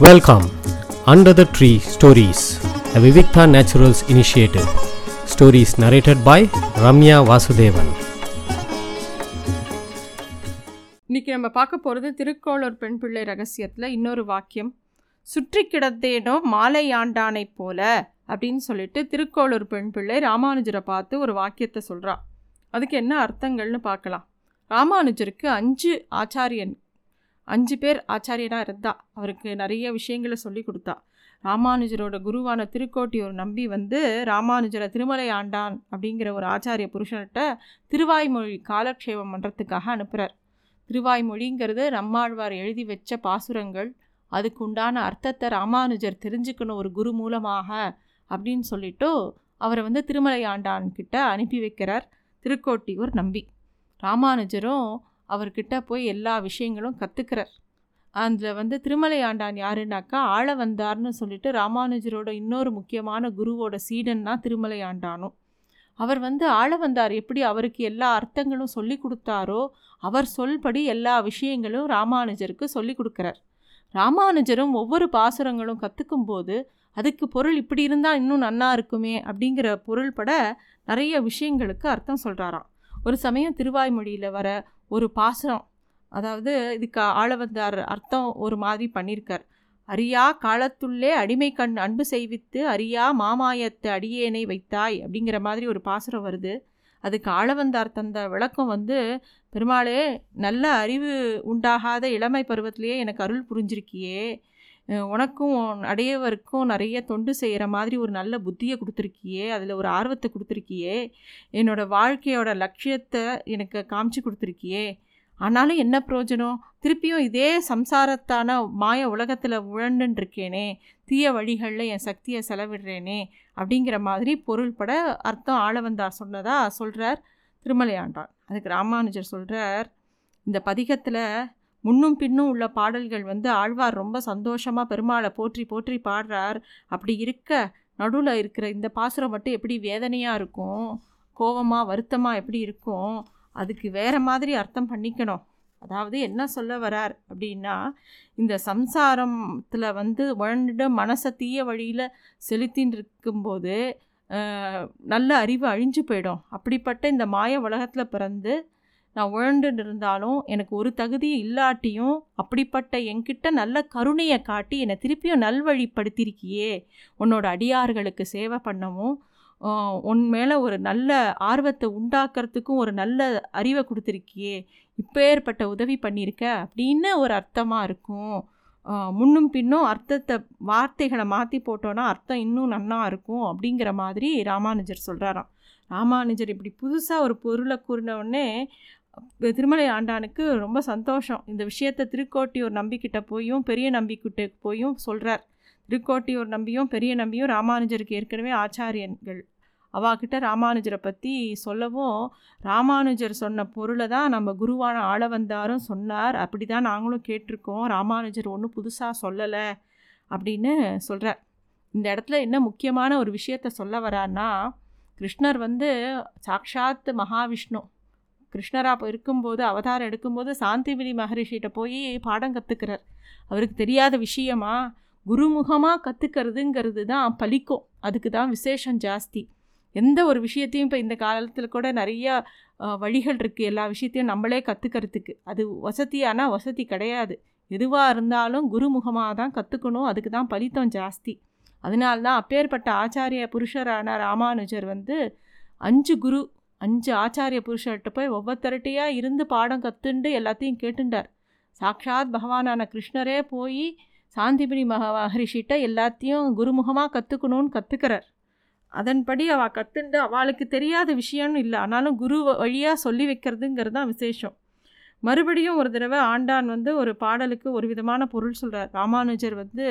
Welcome, Under the Tree Stories, a Viviktha Naturals initiative. Stories narrated by Ramya Vasudevan. இன்னைக்கு நம்ம பார்க்க போகிறது திருக்கோளூர் பெண் பிள்ளை ரகசியத்தில் இன்னொரு வாக்கியம், சுற்றி கிடந்தேனோ மாலை ஆண்டானை போல அப்படின்னு சொல்லிட்டு திருக்கோளூர் பெண் பிள்ளை ராமானுஜரை பார்த்து ஒரு வாக்கியத்தை சொல்கிறா. அதுக்கு என்ன அர்த்தங்கள்னு பார்க்கலாம். ராமானுஜருக்கு 5 பேர் ஆச்சாரியனாக இருந்தா. அவருக்கு நிறைய விஷயங்களை சொல்லி கொடுத்தா. ராமானுஜரோட குருவான திருக்கோட்டியூர் நம்பி வந்து ராமானுஜரை திருமலை ஆண்டான் அப்படிங்கிற ஒரு ஆச்சாரிய புருஷன்கிட்ட திருவாய்மொழி காலக்ஷேபம் பண்ணுறதுக்காக அனுப்புகிறார். திருவாய்மொழிங்கிறது நம்மாழ்வார் எழுதி வச்ச பாசுரங்கள், அதுக்குண்டான அர்த்தத்தை ராமானுஜர் தெரிஞ்சுக்கணும் ஒரு குரு மூலமாக அப்படின்னு சொல்லிட்டு அவரை வந்து திருமலை ஆண்டான்கிட்ட அனுப்பி வைக்கிறார் திருக்கோட்டியூர் நம்பி. ராமானுஜரும் அவர்கிட்ட போய் எல்லா விஷயங்களும் கற்றுக்கிறார். அதில் வந்து திருமலை ஆண்டான் யாருன்னாக்கா ஆளவந்தார்னு சொல்லிட்டு ராமானுஜரோட இன்னொரு முக்கியமான குருவோட சீடன்னா திருமலை ஆண்டானும். அவர் வந்து ஆளவந்தார் எப்படி அவருக்கு எல்லா அர்த்தங்களும் சொல்லி கொடுத்தாரோ அவர் சொல்படி எல்லா விஷயங்களும் ராமானுஜருக்கு சொல்லி கொடுக்குறார். ராமானுஜரும் ஒவ்வொரு பாசுரங்களும் கற்றுக்கும்போது அதுக்கு பொருள் இப்படி இருந்தால் இன்னும் நன்னா இருக்குமே அப்படிங்கிற பொருள் பட நிறைய விஷயங்களுக்கு அர்த்தம் சொல்கிறாராம். ஒரு சமயம் திருவாய்மொழியில் வர ஒரு பாசுரம், அதாவது இதுக்கு ஆளவந்தார் அர்த்தம் ஒரு மாதிரி பண்ணியிருக்கார். அறியா காலத்துள்ளே அடிமை கண் அன்பு செய்வித்து அறியா மாமாயத்து அடியேனை வைத்தாய் அப்படிங்கிற மாதிரி ஒரு பாசுரம் வருது. அதுக்கு ஆளவந்தார் தந்த விளக்கம் வந்து, பெருமாளே நல்ல அறிவு உண்டாகாத இளமை பருவத்திலேயே எனக்கு அருள் புரிஞ்சிருக்கியே, உனக்கும் அடையவருக்கும் நிறைய தொண்டு செய்கிற மாதிரி ஒரு நல்ல புத்தியை கொடுத்துருக்கியே, அதில் ஒரு ஆர்வத்தை கொடுத்துருக்கியே, என்னோடய வாழ்க்கையோட லட்சியத்தை எனக்கு காமிச்சு கொடுத்துருக்கியே. ஆனாலும் என்ன பிரயோஜனம், திருப்பியும் இதே சம்சாரத்தான மாய உலகத்தில் உழண்டுன்றிருக்கேனே, தீய வழிகளில் என் சக்தியை செலவிடுறேனே அப்படிங்கிற மாதிரி பொருள்பட அர்த்தம் ஆளவந்தார் சொன்னதா சொல்கிறார் திருமலை ஆண்டான். அதுக்கு ராமானுஜர் சொல்கிறார், இந்த பதிகத்தில் முன்னும் பின்னும் உள்ள பாடல்கள் வந்து ஆழ்வார் ரொம்ப சந்தோஷமாக பெருமாளை போற்றி போற்றி பாடுறார். அப்படி இருக்க நடுவில் இருக்கிற இந்த பாசுரம் மட்டும் எப்படி வேதனையாக இருக்கும், கோபமாக வருத்தமாக எப்படி இருக்கும், அதுக்கு வேறு மாதிரி அர்த்தம் பண்ணிக்கணும். அதாவது என்ன சொல்ல வரார் அப்படின்னா, இந்த சம்சாரத்தில் வந்து உழண்டு மனசை தீய வழியில் செலுத்தின்னு இருக்கும்போது நல்ல அறிவு அழிஞ்சு போயிடும். அப்படிப்பட்ட இந்த மாய உலகத்தில் பிறந்து நான் உழண்டுன்னு இருந்தாலும் எனக்கு ஒரு தகுதி இல்லாட்டியும் அப்படிப்பட்ட என்கிட்ட நல்ல கருணையை காட்டி என்னை திருப்பியும் நல்வழிப்படுத்திருக்கியே, உன்னோட அடியார்களுக்கு சேவை பண்ணவும் உன் மேலே ஒரு நல்ல ஆர்வத்தை உண்டாக்குறதுக்கும் ஒரு நல்ல அறிவை கொடுத்துருக்கியே, இப்பேற்பட்ட உதவி பண்ணியிருக்க அப்படின்னு ஒரு அர்த்தமாக இருக்கும். முன்னும் பின்னும் அர்த்தத்தை வார்த்தைகளை மாற்றி போட்டோன்னா அர்த்தம் இன்னும் நன்னா இருக்கும் அப்படிங்கிற மாதிரி ராமானுஜர் சொல்கிறாராம். ராமானுஜர் இப்படி புதுசாக ஒரு பொருளை கூறினவுடனே திருமலை ஆண்டானுக்கு ரொம்ப சந்தோஷம். இந்த விஷயத்தை திருக்கோட்டியூர் நம்பிக்கிட்ட போயும் பெரிய நம்பிக்கிட்ட போயும் சொல்கிறார். திருக்கோட்டியூர் நம்பியும் பெரிய நம்பியும் ராமானுஜருக்கு ஏற்கனவே ஆச்சாரியன்கள். அவாக்கிட்ட ராமானுஜரை பற்றி சொல்லவும், ராமானுஜர் சொன்ன பொருளை தான் நம்ம குருவான ஆளவந்தாரும் சொன்னார், அப்படி தான் நாங்களும் கேட்டிருக்கோம், ராமானுஜர் ஒன்றும் புதுசாக சொல்லலை அப்படின்னு சொல்கிறார். இந்த இடத்துல என்ன முக்கியமான ஒரு விஷயத்த சொல்ல வரான்னா, கிருஷ்ணர் வந்து சாக்ஷாத் மகாவிஷ்ணு கிருஷ்ணராக இருக்கும்போது அவதாரம் எடுக்கும்போது சாந்திமதி மகரிஷிகிட்ட போய் பாடம் கற்றுக்கிறார். அவருக்கு தெரியாத விஷயமா குருமுகமாக கற்றுக்கிறதுங்கிறது தான் பலிக்கும், அதுக்கு தான் விசேஷம் ஜாஸ்தி. எந்த ஒரு விஷயத்தையும் இப்போ இந்த காலத்தில் கூட நிறையா வழிகள் இருக்குது, எல்லா விஷயத்தையும் நம்மளே கற்றுக்கிறதுக்கு. அது வசதியானா வசதி கிடையாது, எதுவாக இருந்தாலும் குருமுகமாக தான் கற்றுக்கணும், அதுக்கு தான் பலித்தம் ஜாஸ்தி. அதனால்தான் அப்பேற்பட்ட ஆச்சாரிய புருஷரான ராமானுஜர் வந்து 5 ஆச்சாரிய புருஷர்கிட்ட போய் ஒவ்வொருத்தரட்டையாக இருந்து பாடம் கற்றுண்டு எல்லாத்தையும் கேட்டுண்டார். சாக்ஷாத் பகவானான கிருஷ்ணரே போய் சாந்திமணி மகரிஷிகிட்ட எல்லாத்தையும் குருமுகமாக கற்றுக்கணும்னு கற்றுக்கிறார். அதன்படி அவள் கற்றுண்டு அவளுக்கு தெரியாத விஷயம்னு இல்லை, ஆனாலும் குரு வழியாக சொல்லி வைக்கிறதுங்கிறது தான் விசேஷம். மறுபடியும் ஒரு தடவை ஆண்டான் வந்து ஒரு பாடலுக்கு ஒரு விதமான பொருள் சொல்கிறார். ராமானுஜர் வந்து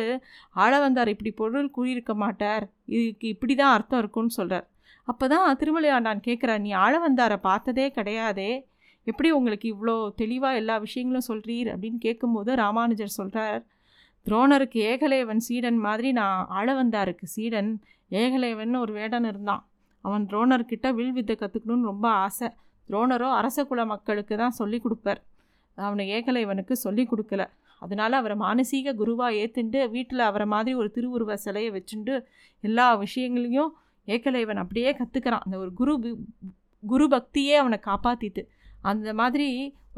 ஆளவந்தார் இப்படி பொருள் கூறியிருக்க மாட்டார், இதுக்கு இப்படி தான் அர்த்தம் இருக்குன்னு சொல்கிறார். அப்போ தான் திருமலை ஆண்டான் கேட்குறார், நீ ஆளவந்தாரை பார்த்ததே கிடையாதே, எப்படி உங்களுக்கு இவ்வளோ தெளிவாக எல்லா விஷயங்களும் சொல்கிறீர் அப்படின்னு கேட்கும்போது ராமானுஜர் சொல்கிறார், துரோணருக்கு ஏகலேவன் சீடன் மாதிரி நான் ஆளவந்தாருக்கு சீடன். ஏகலேவன் ஒரு வேடன் இருந்தான், அவன் துரோணர்கிட்ட வில்வித்தை கற்றுக்கணுன்னு ரொம்ப ஆசை. துரோணரோ அரச குல மக்களுக்கு தான் சொல்லி கொடுப்பார், அவனை ஏகலைவனுக்கு சொல்லி கொடுக்கல. அதனால் அவரை மானசீக குருவாக ஏற்றுண்டு வீட்டில் அவரை மாதிரி ஒரு திருவுருவ சிலையை வச்சுண்டு எல்லா விஷயங்களையும் ஏக்கலைவன் அப்படியே கற்றுக்கிறான். அந்த ஒரு குரு பக்தியே அவனை காப்பாற்றிட்டு. அந்த மாதிரி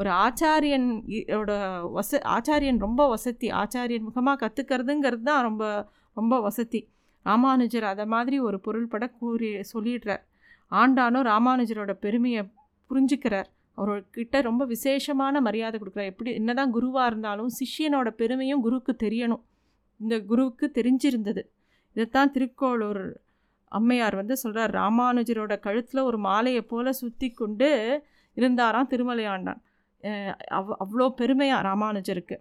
ஒரு ஆச்சாரியன் ரொம்ப வசதி, ஆச்சாரியன் முகமாக கற்றுக்கிறதுங்கிறது தான் ரொம்ப ரொம்ப வசதி. ராமானுஜர் அதை மாதிரி ஒரு பொருள்பட சொல்லிடுறார். ஆண்டானும் ராமானுஜரோட பெருமையை புரிஞ்சுக்கிறார், அவர்கிட்ட ரொம்ப விசேஷமான மரியாதை கொடுக்குறார். எப்படி என்னதான் குருவாக இருந்தாலும் சிஷ்யனோட பெருமையும் குருக்கு தெரியணும், இந்த குருவுக்கு தெரிஞ்சிருந்தது. இதைத்தான் திருக்கோளூர் அம்மையார் சொல்கிறார், ராமானுஜரோட கழுத்தில் ஒரு மாலையை போல் சுற்றி கொண்டு இருந்தாராம் திருமலை ஆண்டான். அவ்வளோ பெருமையாக ராமானுஜருக்கு.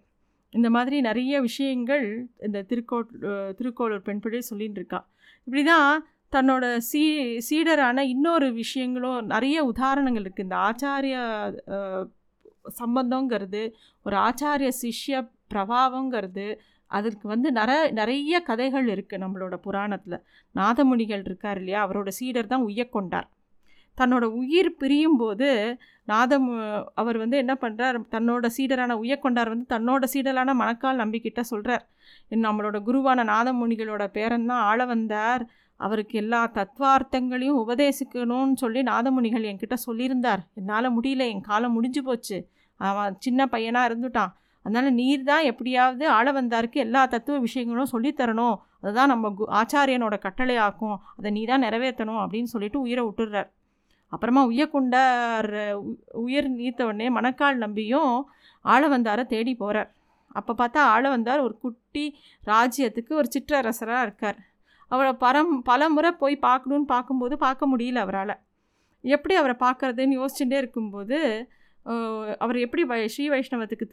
இந்த மாதிரி நிறைய விஷயங்கள் இந்த திருக்கோளூர் பெண்பிள்ளை சொல்லிகிட்டு இருக்கா. இப்படி தான் தன்னோட சீடரான இன்னொரு விஷயங்களும் நிறைய உதாரணங்கள் இருக்குது. இந்த ஆச்சாரிய சம்பந்தங்கிறது, ஒரு ஆச்சாரிய சிஷ்ய பிரபாவங்கிறது, அதுக்கு நிறைய கதைகள் இருக்குது நம்மளோட புராணத்தில். நாதமுனிகள் இருக்கார் இல்லையா, அவரோட சீடர் தான் உய்யக்கொண்டார். தன்னோட உயிர் பிரியும்போது அவர் என்ன பண்ணுறார், தன்னோட சீடரான உய்யக்கொண்டார் தன்னோட சீடரான மணக்கால் நம்பிக்கிட்ட சொல்கிறார், நம்மளோட குருவான நாதமுனிகளோட பேரன் தான் ஆளவந்தார், அவருக்கு எல்லா தத்துவார்த்தங்களையும் உபதேசிக்கணும்னு சொல்லி நாதமுனிகள் என்கிட்ட சொல்லியிருந்தார். என்னால் முடியல, என் காலம் முடிஞ்சு போச்சு, அவன் சின்ன பையனாக இருந்துட்டான், அதனால் நீர் தான் எப்படியாவது ஆளவந்தாருக்கு எல்லா தத்துவ விஷயங்களும் சொல்லித்தரணும், அதுதான் நம்ம ஆச்சாரியனோட கட்டளை ஆக்கும், அதை நீ தான் நிறைவேற்றணும் அப்படின்னு சொல்லிட்டு உயிரை விட்டுடுறார். அப்புறமா உய்யக்கொண்டார் உயிர் நீத்தவுடனே மணக்கால் நம்பியும் ஆளவந்தாரை தேடி போகிறார். அப்போ பார்த்தா ஆளவந்தார் ஒரு குட்டி ராஜ்யத்துக்கு ஒரு சிற்றரசராக இருக்கார். அவரை பல முறை போய் பார்க்கணுன்னு பார்க்கும்போது பார்க்க முடியல அவரால். எப்படி அவரை பார்க்குறதுன்னு யோசிச்சுட்டே இருக்கும்போது, அவர் எப்படி ஸ்ரீ வைஷ்ணவத்துக்கு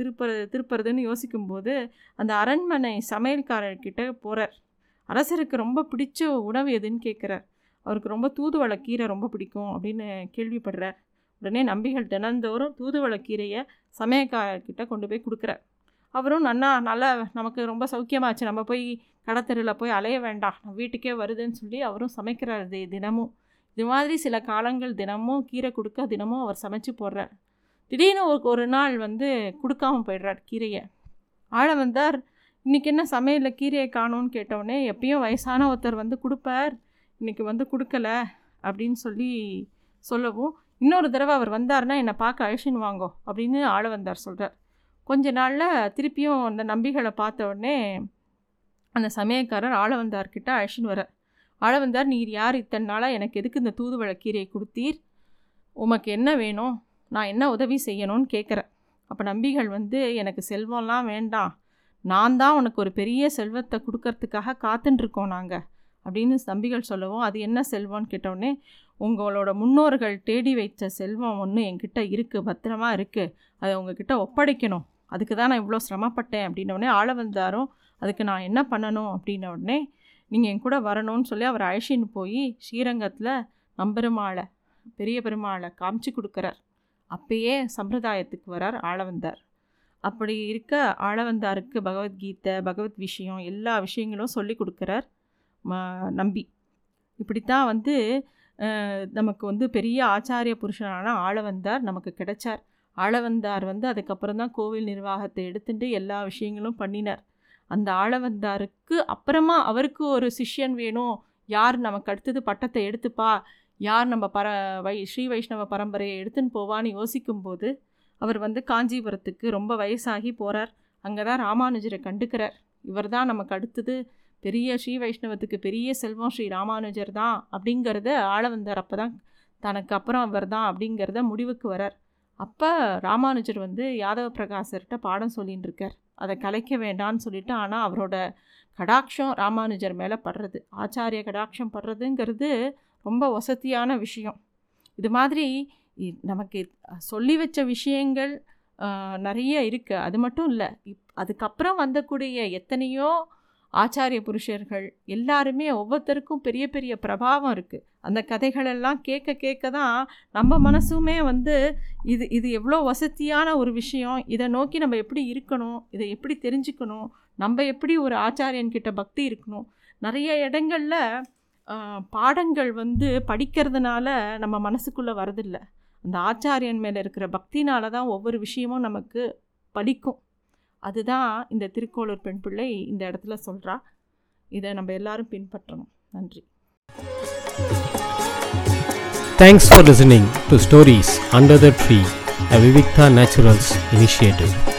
திருப்புறதுன்னு யோசிக்கும்போது அந்த அரண்மனை சமையல்காரர்கிட்ட போகிறார். அரசருக்கு ரொம்ப பிடிச்ச உணவு எதுன்னு கேட்குறார். அவருக்கு ரொம்ப தூதுவளை கீரை ரொம்ப பிடிக்கும் அப்படின்னு கேள்விப்படுறார். உடனே நம்பிகள் தினந்தோறும் தூதுவளை கீரையை சமையல்காரர்கிட்ட கொண்டு போய் கொடுக்குறார். அவரும் நல்லா நமக்கு ரொம்ப சௌக்கியமாச்சு, நம்ம போய் கடத்தெருவில் போய் அலைய வேண்டாம், நம்ம வீட்டுக்கே வருதுன்னு சொல்லி அவரும் சமைக்கிறாரு தினமும். இது மாதிரி சில காலங்கள் தினமும் கீரை கொடுக்க தினமும் அவர் சமைச்சு போடுறார். திடீர்னு ஒரு நாள் கொடுக்காமல் போயிடுறார் கீரையை. ஆளவந்தார் இன்றைக்கி என்ன சமையலில் கீரையை காணோன்னு கேட்டவுடனே, எப்பயும் வயசான ஒருத்தர் கொடுப்பார், இன்றைக்கி கொடுக்கலை அப்படின்னு சொல்லவும், இன்னொரு தடவை அவர் வந்தார்னா என்னை பார்க்க அழிச்சின்னு வாங்கோ அப்படின்னு ஆளவந்தார் சொல்கிறார். கொஞ்ச நாளில் திருப்பியும் அந்த நம்பிகளை பார்த்த உடனே அந்த சமயக்காரர் ஆளவந்தார்கிட்ட அழிச்சின்னு வரார். ஆளவந்தார், நீர் யார், இத்தனை நாளாக எனக்கு எதுக்கு இந்த தூதுவளை கீரையை கொடுத்தீர், உமக்கு என்ன வேணும், நான் என்ன உதவி செய்யணும்னு கேட்குறேன். அப்போ நம்பிகள் எனக்கு செல்வம்லாம் வேண்டாம், நான் தான் உனக்கு ஒரு பெரிய செல்வத்தை கொடுக்கறதுக்காக காத்துட்டுருக்கோம் நாங்கள் அப்படின்னு நம்பிகள் சொல்லவும், அது என்ன செல்வம்னு கேட்டோடனே, உங்களோட முன்னோர்கள் தேடி வைத்த செல்வம் ஒன்று என்கிட்ட இருக்குது, பத்திரமா இருக்குது, அதை உங்ககிட்ட ஒப்படைக்கணும், அதுக்கு தான் நான் இவ்வளோ சிரமப்பட்டேன் அப்படின்னோடனே ஆளவந்தாரும், அதுக்கு நான் என்ன பண்ணணும் அப்படின்னோடனே, நீங்கள் என் கூட வரணும்னு சொல்லி அவர் அழைச்சின்னு போய் ஸ்ரீரங்கத்தில் நம்பெருமாளை பெரிய பெருமாளை காமிச்சு கொடுக்குறார். அப்பயே சம்பிரதாயத்துக்கு வரார் ஆளவந்தார். அப்படி இருக்க ஆளவந்தாருக்கு பகவத்கீதை பகவத் விஷயம் எல்லா விஷயங்களும் சொல்லி கொடுக்குறார் நம்பி. இப்படித்தான் நமக்கு பெரிய ஆச்சாரிய புருஷனான ஆளவந்தார் நமக்கு கிடைச்சார். ஆளவந்தார் அதுக்கப்புறம் தான் கோவில் நிர்வாகத்தை எடுத்துட்டு எல்லா விஷயங்களும் பண்ணினார். அந்த ஆளவந்தாருக்கு அப்புறமா அவருக்கு ஒரு சிஷ்யன் வேணும், யார் நமக்கு அடுத்தது பட்டத்தை எடுத்துப்பா, யார் நம்ம ஸ்ரீ வைஷ்ணவ பரம்பரையை எடுத்துன்னு போவான்னு யோசிக்கும்போது அவர் காஞ்சிபுரத்துக்கு ரொம்ப வயசாகி போகிறார். அங்கே தான் ராமானுஜரை கண்டுக்கிறார். இவர் தான் நமக்கு அடுத்தது பெரிய ஸ்ரீ வைஷ்ணவத்துக்கு பெரிய செல்வம் ஸ்ரீ ராமானுஜர் தான் அப்படிங்கிறத ஆளவந்தார் அப்போ தான் தனக்கு அப்புறம் அவர் தான் அப்படிங்கிறத முடிவுக்கு வரார். அப்போ ராமானுஜர் யாதவ பிரகாசர்கிட்ட பாடம் சொல்லின்னு இருக்கார். அதை கலைக்க வேண்டான்னு சொல்லிவிட்டு, ஆனால் அவரோட கடாட்சம் ராமானுஜர் மேலே படுறது, ஆச்சாரிய கடாட்சம் படுறதுங்கிறது ரொம்ப வசதியான விஷயம். இது மாதிரி நமக்கு சொல்லி வச்ச விஷயங்கள் நிறைய இருக்குது. அது மட்டும் இல்லை, அதுக்கப்புறம் வந்தக்கூடிய எத்தனையோ ஆச்சாரிய புருஷர்கள் எல்லாருமே ஒவ்வொருத்தருக்கும் பெரிய பெரிய பிரபாவம் இருக்குது. அந்த கதைகளெல்லாம் கேட்க கேட்க தான் நம்ம மனசுமே இது எவ்வளோ வசதியான ஒரு விஷயம், இதை நோக்கி நம்ம எப்படி இருக்கணும், இதை எப்படி தெரிஞ்சுக்கணும், நம்ம எப்படி ஒரு ஆச்சாரியன்கிட்ட பக்தி இருக்கணும். நிறைய இடங்களில் பாடங்கள் படிக்கிறதுனால நம்ம மனசுக்குள்ளே வரதில்லை, அந்த ஆச்சாரியன் மேலே இருக்கிற பக்தினால தான் ஒவ்வொரு விஷயமும் நமக்கு பலிக்கும். அதுதான் இந்த திருக்கோளூர் பெண் பிள்ளை இந்த இடத்துல சொல்கிறா. இதை நம்ம எல்லாரும் பின்பற்றணும். நன்றி. Thanks for listening to Stories Under the Tree, a Viviktha Naturals initiative.